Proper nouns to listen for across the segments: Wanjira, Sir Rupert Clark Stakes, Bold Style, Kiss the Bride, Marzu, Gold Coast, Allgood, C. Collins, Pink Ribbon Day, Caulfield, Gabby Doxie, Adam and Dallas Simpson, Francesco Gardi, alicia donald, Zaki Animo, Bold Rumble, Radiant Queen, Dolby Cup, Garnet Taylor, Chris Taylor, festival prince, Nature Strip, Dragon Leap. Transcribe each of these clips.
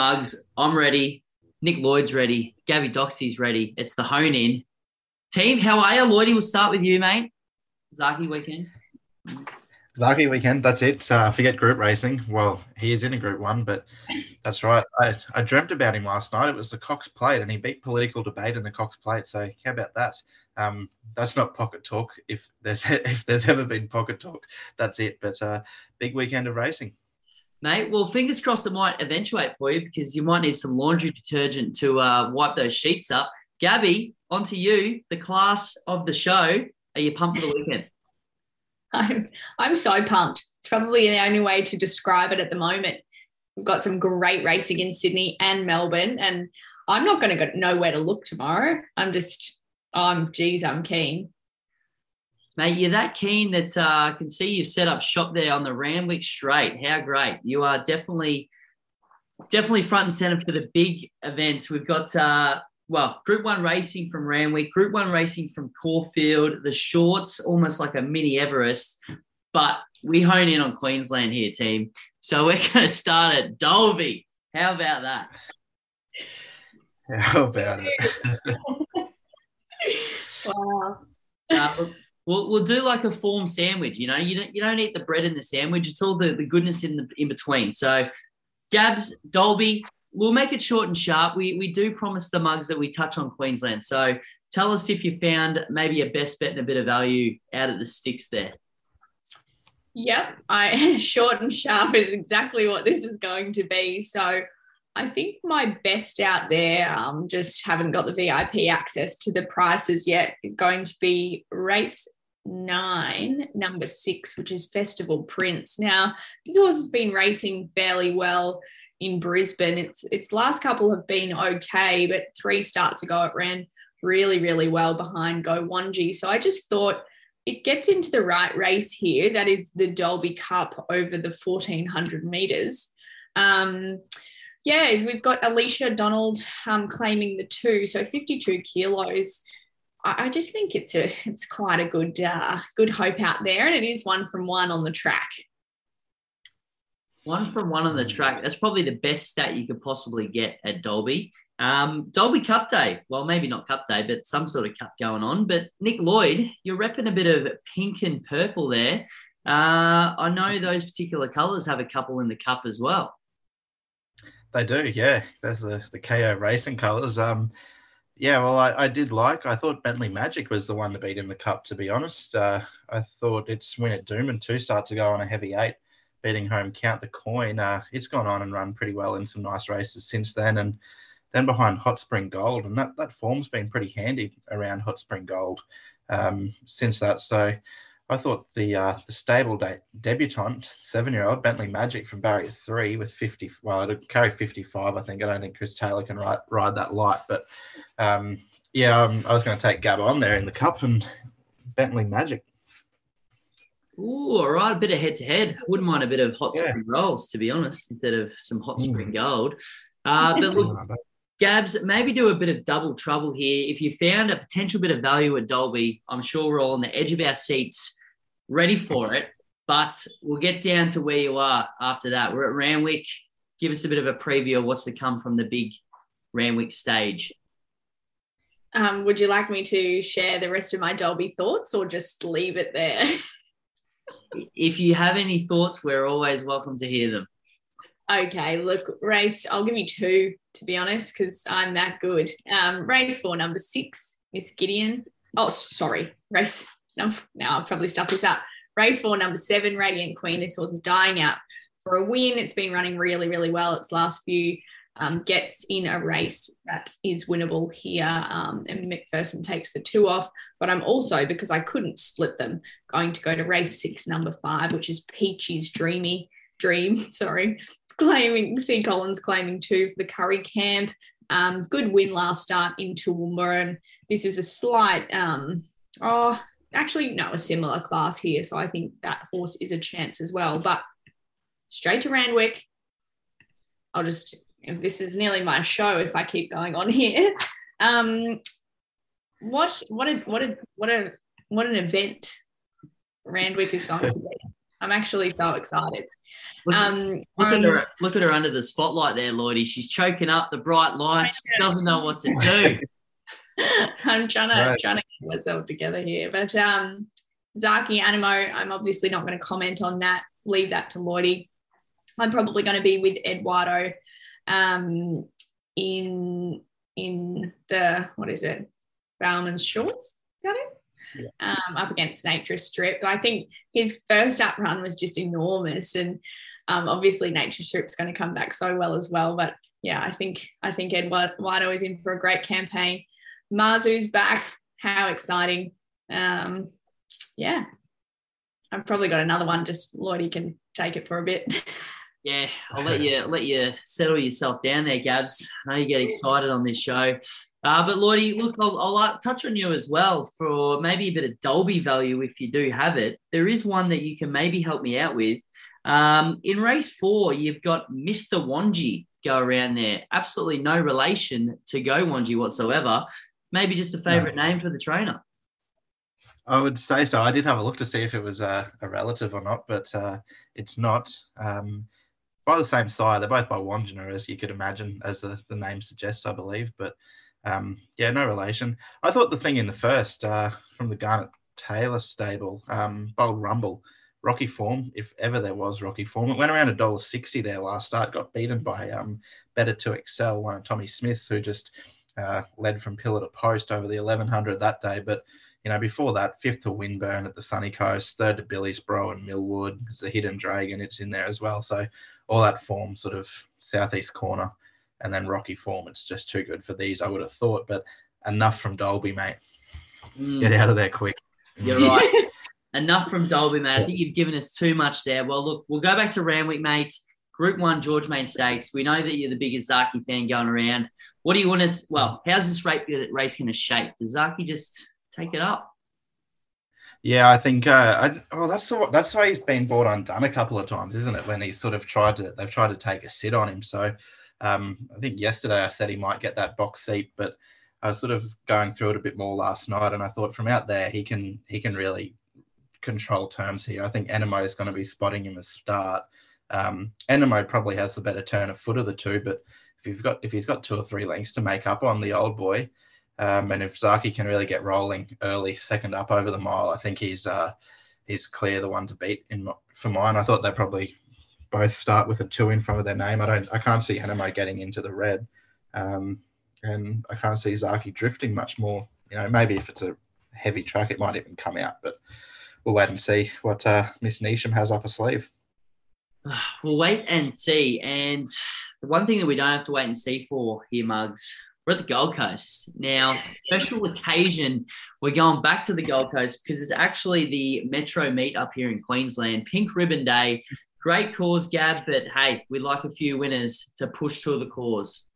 Bugs, I'm ready. Nick Lloyd's ready. Gabby Doxie's ready. It's the hone in. Team, how are you? Lloydie, we'll start with you, mate. Zaki weekend. Zaki weekend, that's it. Forget group racing. Well, he is in a group one, but that's right. I dreamt about him last night. It was the Cox Plate, and he beat political debate in the Cox Plate. So how about that? That's not pocket talk. If there's ever been pocket talk, that's it. But big weekend of racing. Mate, well, fingers crossed it might eventuate for you because you might need some laundry detergent to wipe those sheets up. Gabby, on to you, the class of the show. Are you pumped for the weekend? I'm so pumped. It's probably the only way to describe it at the moment. We've got some great racing in Sydney and Melbourne, and I'm not going to know where to look tomorrow. I'm keen. Mate, you're that keen that I can see you've set up shop there on the Randwick Straight. How great. You are definitely front and centre for the big events. We've got, Group 1 racing from Randwick, Group 1 racing from Caulfield, the shorts, almost like a mini Everest. But we hone in on Queensland here, team. So we're going to start at Dolby. How about that? How about it? Wow. We'll do like a form sandwich, you know. You don't eat the bread in the sandwich. It's all the goodness in between. So, Gabs, Dolby, we'll make it short and sharp. We do promise the mugs that we touch on Queensland. So, tell us if you found maybe a best bet and a bit of value out of the sticks there. Yep, short and sharp is exactly what this is going to be. So, I think my best out there, just haven't got the VIP access to the prices yet, is going to be race 9, number 6, which is Festival Prince. Now, this horse has been racing fairly well in Brisbane. Its last couple have been okay, but 3 starts ago it ran really, really well behind Go Wangee. So I just thought it gets into the right race here. That is the Dolby Cup over the 1,400 metres. Yeah, we've got Alicia Donald claiming the 2, so 52 kilos. I just think it's quite a good hope out there, and it is 1 from 1 on the track. 1 from 1 on the track. That's probably the best stat you could possibly get at Dolby. Dolby Cup Day. Well, maybe not Cup Day, but some sort of cup going on. But Nick Lloyd, you're repping a bit of pink and purple there. I know those particular colours have a couple in the cup as well. They do, yeah. There's the KO Racing colours. I thought Bentley Magic was the one to beat in the Cup, to be honest. I thought its win at Doomben 2 starts ago on a heavy 8, beating home Count the Coin. It's gone on and run pretty well in some nice races since then, and then behind Hot Spring Gold. And that form's been pretty handy around Hot Spring Gold since that. So I thought the stable debutant, 7-year-old Bentley Magic from Barrier 3 with 50. Well, it'll carry 55. I think. I don't think Chris Taylor can ride that light. But I was going to take Gab on there in the Cup and Bentley Magic. Ooh, all right, a bit of head to head. I wouldn't mind a bit of hot spring rolls, to be honest, instead of some hot spring gold. But look, Gabs, maybe do a bit of double trouble here. If you found a potential bit of value at Dolby, I'm sure we're all on the edge of our seats, ready for it, but we'll get down to where you are after that. We're at Randwick. Give us a bit of a preview of what's to come from the big Randwick stage. Would you like me to share the rest of my Dolby thoughts or just leave it there? If you have any thoughts, we're always welcome to hear them. Okay, look, race, I'll give you 2, to be honest, because I'm that good. Race 4, number 6, Miss Gideon. Oh, sorry, race. No, I'll probably stuff this up. Race 4, number 7, Radiant Queen. This horse is dying out for a win. It's been running really, really well its last few. Gets in a race that is winnable here. And McPherson takes the 2 off. But I'm also, because I couldn't split them, going to go to race 6, number 5, which is Peachy's Dreamy Dream. Claiming C. Collins claiming 2 for the Curry Camp. Good win last start in Toowoomba. And this is a slight a similar class here. So I think that horse is a chance as well. But straight to Randwick. This is nearly my show if I keep going on here. What an event Randwick is going to be. I'm actually so excited. Look at her under the spotlight there, Lloydie. She's choking up the bright lights, doesn't know what to do. I'm trying to get myself together here. But Zaki Animo, I'm obviously not going to comment on that. Leave that to Lloydie. I'm probably going to be with Eduardo in the, what is it, Bowman's Shorts? Is that it? Yeah. Up against Nature Strip. I think his first up run was just enormous, and obviously Nature Strip's going to come back so well as well. But yeah, I think Eduardo is in for a great campaign. Marzu's back, how exciting. Yeah, I've probably got another one, just Lloydie can take it for a bit. Yeah, I'll let you settle yourself down there, Gabs. I know you get excited on this show. But Lloydie, look, I'll touch on you as well for maybe a bit of Dolby value if you do have it. There is one that you can maybe help me out with. In race 4, you've got Mr. Wonji go around there. Absolutely no relation to Go Wangee whatsoever. Maybe just a favourite name for the trainer. I would say so. I did have a look to see if it was a relative or not, but it's not. By the same side, they're both by Wanjira, as you could imagine, as the name suggests, I believe, but... no relation. I thought the thing in the first from the Garnet Taylor stable, Bold Rumble, rocky form, if ever there was rocky form. It went around $1.60 there last start, got beaten by Better to Excel, one of Tommy Smith's, who just led from pillar to post over the 1100 that day. But, you know, before that, 5th to Windburn at the Sunny Coast, 3rd to Billy's Bro and Millwood. It's a Hidden Dragon, it's in there as well. So all that form sort of southeast corner. And then rocky form, it's just too good for these, I would have thought. But enough from Dolby, mate. Get out of there quick. You're right. Enough from Dolby, mate. I think you've given us too much there. Well, look, we'll go back to Randwick, mate. Group 1 George Main Stakes. We know that you're the biggest Zaki fan going around. What do you want us? Well, how's this race going to shape? Does Zaki just take it up? Yeah, I think. That's why he's been brought undone a couple of times, isn't it? When he's sort of they've tried to take a sit on him. So. I think yesterday I said he might get that box seat, but I was sort of going through it a bit more last night, and I thought from out there he can really control terms here. I think Enemo is going to be spotting him a start. Enemo probably has the better turn of foot of the two, but if he's got 2 or 3 lengths to make up on the old boy, and if Zaki can really get rolling early, second up over the mile, I think he's clear the one to beat for mine. I thought they probably. Both start with a 2 in front of their name. I can't see Enemo getting into the red, and I can't see Zaki drifting much more. You know, maybe if it's a heavy track, it might even come out. But we'll wait and see what Miss Neesham has up her sleeve. We'll wait and see. And the one thing that we don't have to wait and see for here, Muggs, we're at the Gold Coast now. Special occasion. We're going back to the Gold Coast because it's actually the Metro meet up here in Queensland. Pink Ribbon Day. Great cause, Gab, but, hey, we'd like a few winners to push to the cause.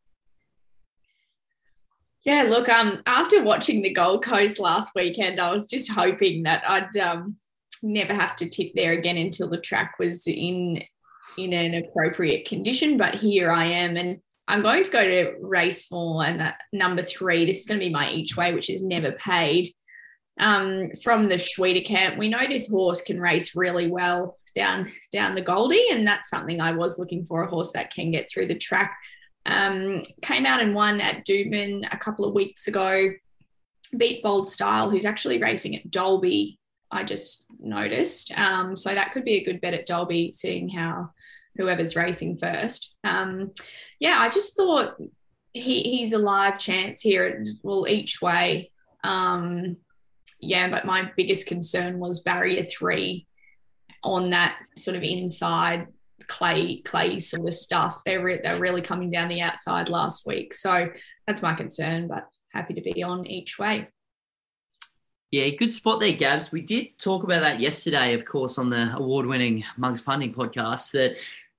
Yeah, look, after watching the Gold Coast last weekend, I was just hoping that I'd never have to tip there again until the track was in an appropriate condition, but here I am, and I'm going to go to race 4 and number 3. This is going to be my each way, which is Never Paid. From the Schweder camp, we know this horse can race really well down the Goldie, and that's something I was looking for, a horse that can get through the track. Came out and won at Doomben a couple of weeks ago, beat Bold Style, who's actually racing at Dolby, I just noticed. So that could be a good bet at Dolby, seeing how whoever's racing first. I just thought he's a live chance here, well, each way. But my biggest concern was barrier 3 on that sort of inside clay sort of stuff. They're really coming down the outside last week. So that's my concern, but happy to be on each way. Yeah, good spot there, Gabs. We did talk about that yesterday, of course, on the award-winning Muggs Punting podcast, that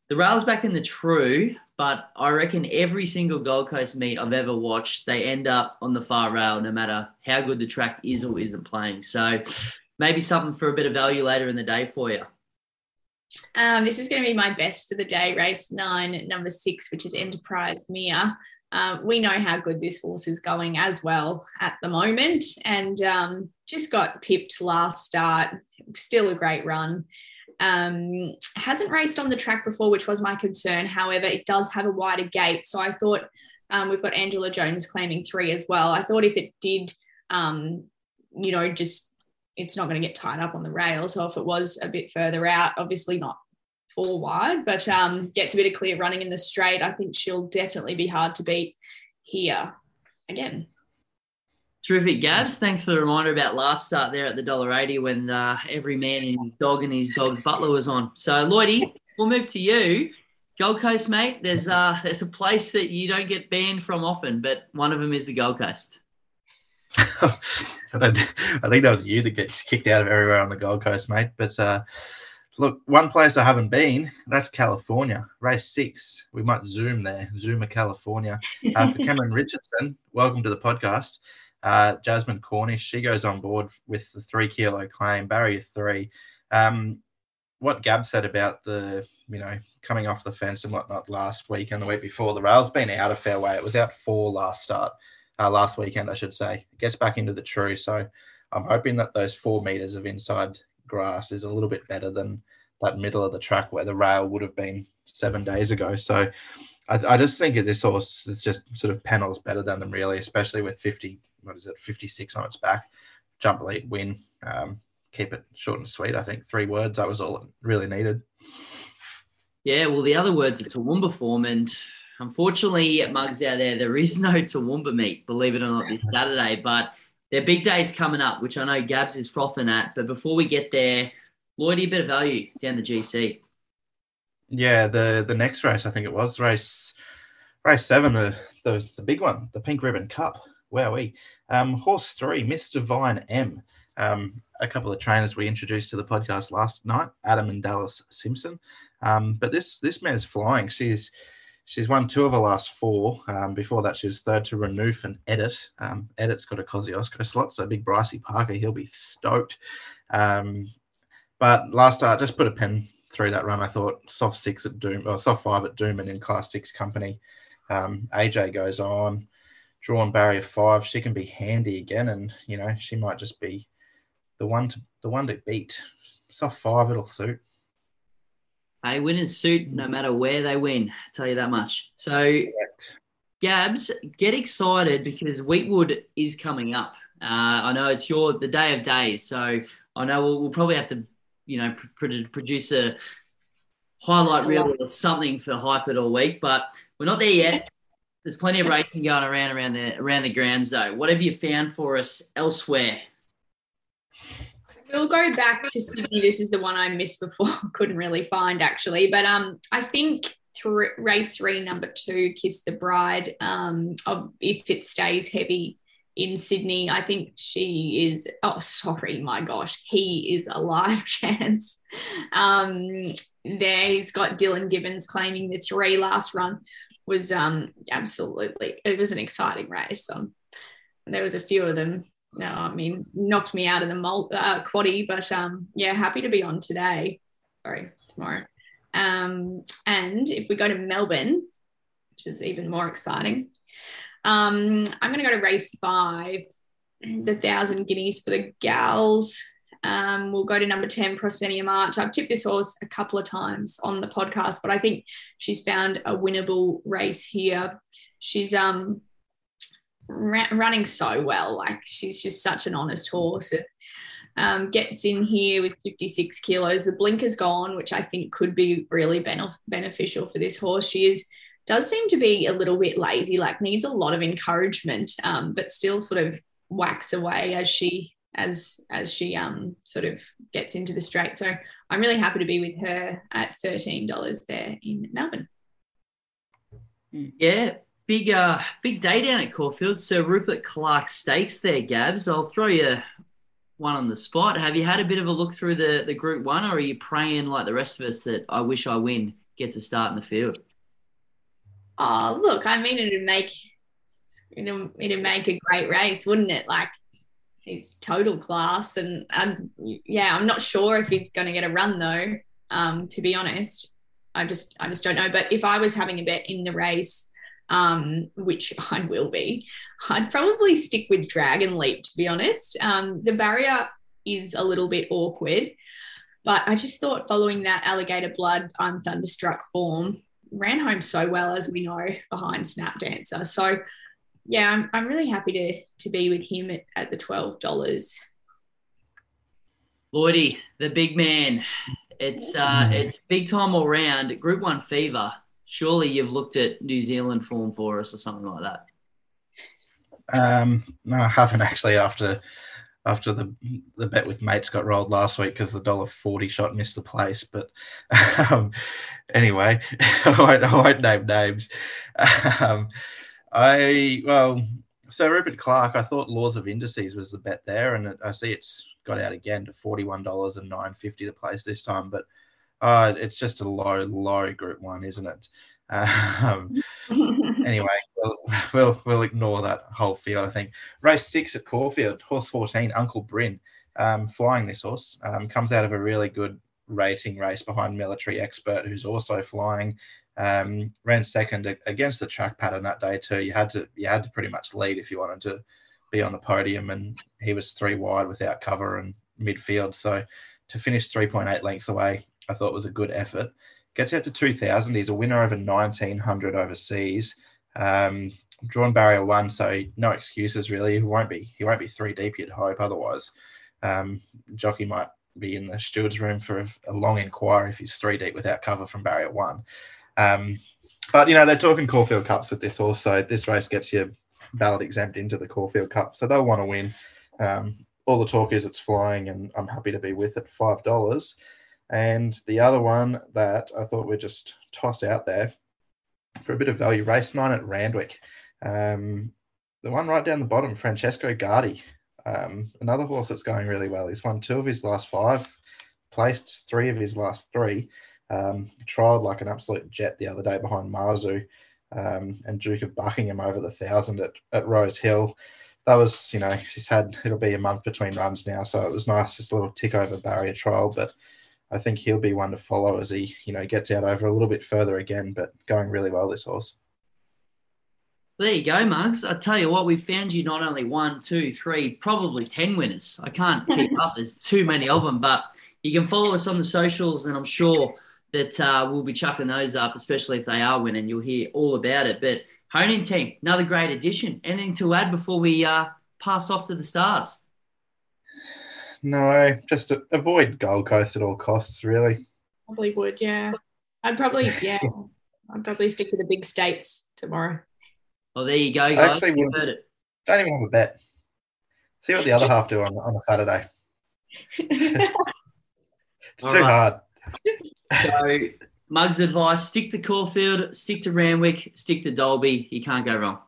the rail's back in the true, but I reckon every single Gold Coast meet I've ever watched, they end up on the far rail no matter how good the track is or isn't playing. So maybe something for a bit of value later in the day for you. This is going to be my best of the day, race 9 at number 6, which is Enterprise Mia. We know how good this horse is going as well at the moment, and just got pipped last start. Still a great run. Hasn't raced on the track before, which was my concern. However, it does have a wider gate. So I thought we've got Angela Jones claiming 3 as well. I thought if it did, you know, just it's not going to get tied up on the rail. So if it was a bit further out, obviously not 4 wide, but gets a bit of clear running in the straight, I think she'll definitely be hard to beat here again. Terrific, Gabs. Thanks for the reminder about last start there at the $1.80 when every man and his dog and his dog's butler was on. So, Lloydie, we'll move to you. Gold Coast, mate, there's a place that you don't get banned from often, but one of them is the Gold Coast. I think that was you that gets kicked out of everywhere on the Gold Coast, mate. But, look, one place I haven't been, that's California, race 6. We might Zoom there, Zoomer California. For Cameron Richardson, welcome to the podcast. Jasmine Cornish, she goes on board with the 3 kilo claim, barrier 3. What Gab said about the, you know, coming off the fence and whatnot last week and the week before, the rail's been out of fairway. It was out 4 last start, last weekend, I should say. It gets back into the true. So I'm hoping that those 4 metres of inside grass is a little bit better than that middle of the track where the rail would have been 7 days ago. So I just think this horse is just sort of panels better than them, really, especially with 56 on its back. Jump, lead, win. Keep it short and sweet. I think 3 words, that was all it really needed. Yeah, well, the other words are Toowoomba form, and unfortunately at Mugs out there is no Toowoomba meet, believe it or not, this Saturday, but their big day's coming up, which I know Gabs is frothing at. But before we get there, Lloyd, a bit of value down the GC. Yeah, the next race, I think it was, race 7, the big one, the Pink Ribbon Cup. Wowee. Horse 3, Miss Divine M. A couple of trainers we introduced to the podcast last night, Adam and Dallas Simpson. But this mare's flying. She's won 2 of her last 4. Before that, she was third to Renoof and Edit. Edit's got a Kosciuszko slot, so big Brycey Parker, he'll be stoked. But last start, just put a pen through that run, I thought. Soft 6 at Doom, or soft 5 at Doom, and in class 6 company. AJ goes on. Drawn barrier 5, she can be handy again, and you know she might just be the one to beat. Soft 5, it'll suit. Hey, winners suit no matter where they win. I'll tell you that much. So, correct. Gabs, get excited because Wheatwood is coming up. I know it's the day of days, so I know we'll probably have to, you know, produce a highlight reel or something for Hype It all week, but we're not there yet. There's plenty of racing going around the grounds, though. What have you found for us elsewhere? We'll go back to Sydney. This is the one I missed before. Couldn't really find, actually. But I think race 3, number 2, Kiss the Bride, if it stays heavy in Sydney, I think she is – oh, sorry, my gosh. He is a live chance. There he's got Dylan Gibbons claiming the 3 last run. Was absolutely, it was an exciting race. There was a few of them. No, I mean, knocked me out of the quaddie, but yeah, happy to be on today. Sorry, tomorrow. And if we go to Melbourne, which is even more exciting, I'm going to go to race 5, the 1,000 guineas for the gals. We'll go to number 10, Proscenia March. I've tipped this horse a couple of times on the podcast, but I think she's found a winnable race here. She's running so well. Like, she's just such an honest horse. It, gets in here with 56 kilos. The blinker's gone, which I think could be really beneficial for this horse. She does seem to be a little bit lazy, like needs a lot of encouragement, but still sort of whacks away as she sort of gets into the straight. So I'm really happy to be with her at $13 there in Melbourne. Yeah, big day down at Caulfield. Sir Rupert Clark Stakes there, Gabs. I'll throw you one on the spot. Have you had a bit of a look through the Group 1, or are you praying like the rest of us that I Wish I Win gets a start in the field? Oh, look, I mean, it'd make a great race, wouldn't it? Like, he's total class, and I'm not sure if he's going to get a run though. To be honest, I just don't know. But if I was having a bet in the race, which I will be, I'd probably stick with Dragon Leap. To be honest, the barrier is a little bit awkward. But I just thought following that Alligator Blood, I'm Thunderstruck form, ran home so well, as we know, behind Snap Dancer. So, yeah, I'm really happy to be with him at the $12. Lloydie, the big man. It's big time all round. Group 1 fever. Surely you've looked at New Zealand form for us or something like that. No, I haven't actually after the bet with mates got rolled last week because the $1.40 shot missed the place. But anyway, I won't name names. So Rupert Clark, I thought Laws of Indices was the bet there, and I see it's got out again to $41.09.50 the place this time. But it's just a low Group 1, isn't it? Anyway, we'll ignore that whole field, I think. Race 6 at Caulfield, horse 14, Uncle Bryn, flying this horse, comes out of a really good rating race behind Military Expert, who's also flying, ran second against the track pattern that day too. You had to pretty much lead if you wanted to be on the podium, and he was 3 wide without cover and midfield. So to finish 3.8 lengths away, I thought was a good effort. Gets out to 2,000. He's a winner over 1,900 overseas. Drawn barrier 1, so no excuses really. He won't be 3 deep, you'd hope. Otherwise, jockey might be in the steward's room for a long inquiry if he's 3 deep without cover from barrier 1. But, you know, they're talking Caulfield Cups with this horse, so this race gets you ballot exempt into the Caulfield Cup, so they'll want to win. All the talk is it's flying, and I'm happy to be with it, $5. And the other one that I thought we'd just toss out there for a bit of value, race 9 at Randwick. The one right down the bottom, Francesco Gardi, another horse that's going really well. He's won 2 of his last 5, placed 3 of his last 3, trialled like an absolute jet the other day behind Marzu and Duke of Buckingham over the 1,000 at Rose Hill. That was, you know, it'll be a month between runs now, so it was nice, just a little tick over barrier trial, but I think he'll be one to follow as he, you know, gets out over a little bit further again, but going really well, this horse. There you go, Marks. I tell you what, we've found you not only 1, 2, 3, probably 10 winners. I can't keep up. There's too many of them, but you can follow us on the socials, and I'm sure that we'll be chucking those up, especially if they are winning. You'll hear all about it. But Honing Team, another great addition. Anything to add before we pass off to the stars? No, just avoid Gold Coast at all costs, really. Probably would, yeah. I'd probably stick to the big states tomorrow. Well, there you go, guys. Actually, you heard it. Don't even have a bet. See what the other half do on a Saturday. It's all too right. Hard. So, Mug's advice, stick to Caulfield, stick to Randwick, stick to Dolby. You can't go wrong.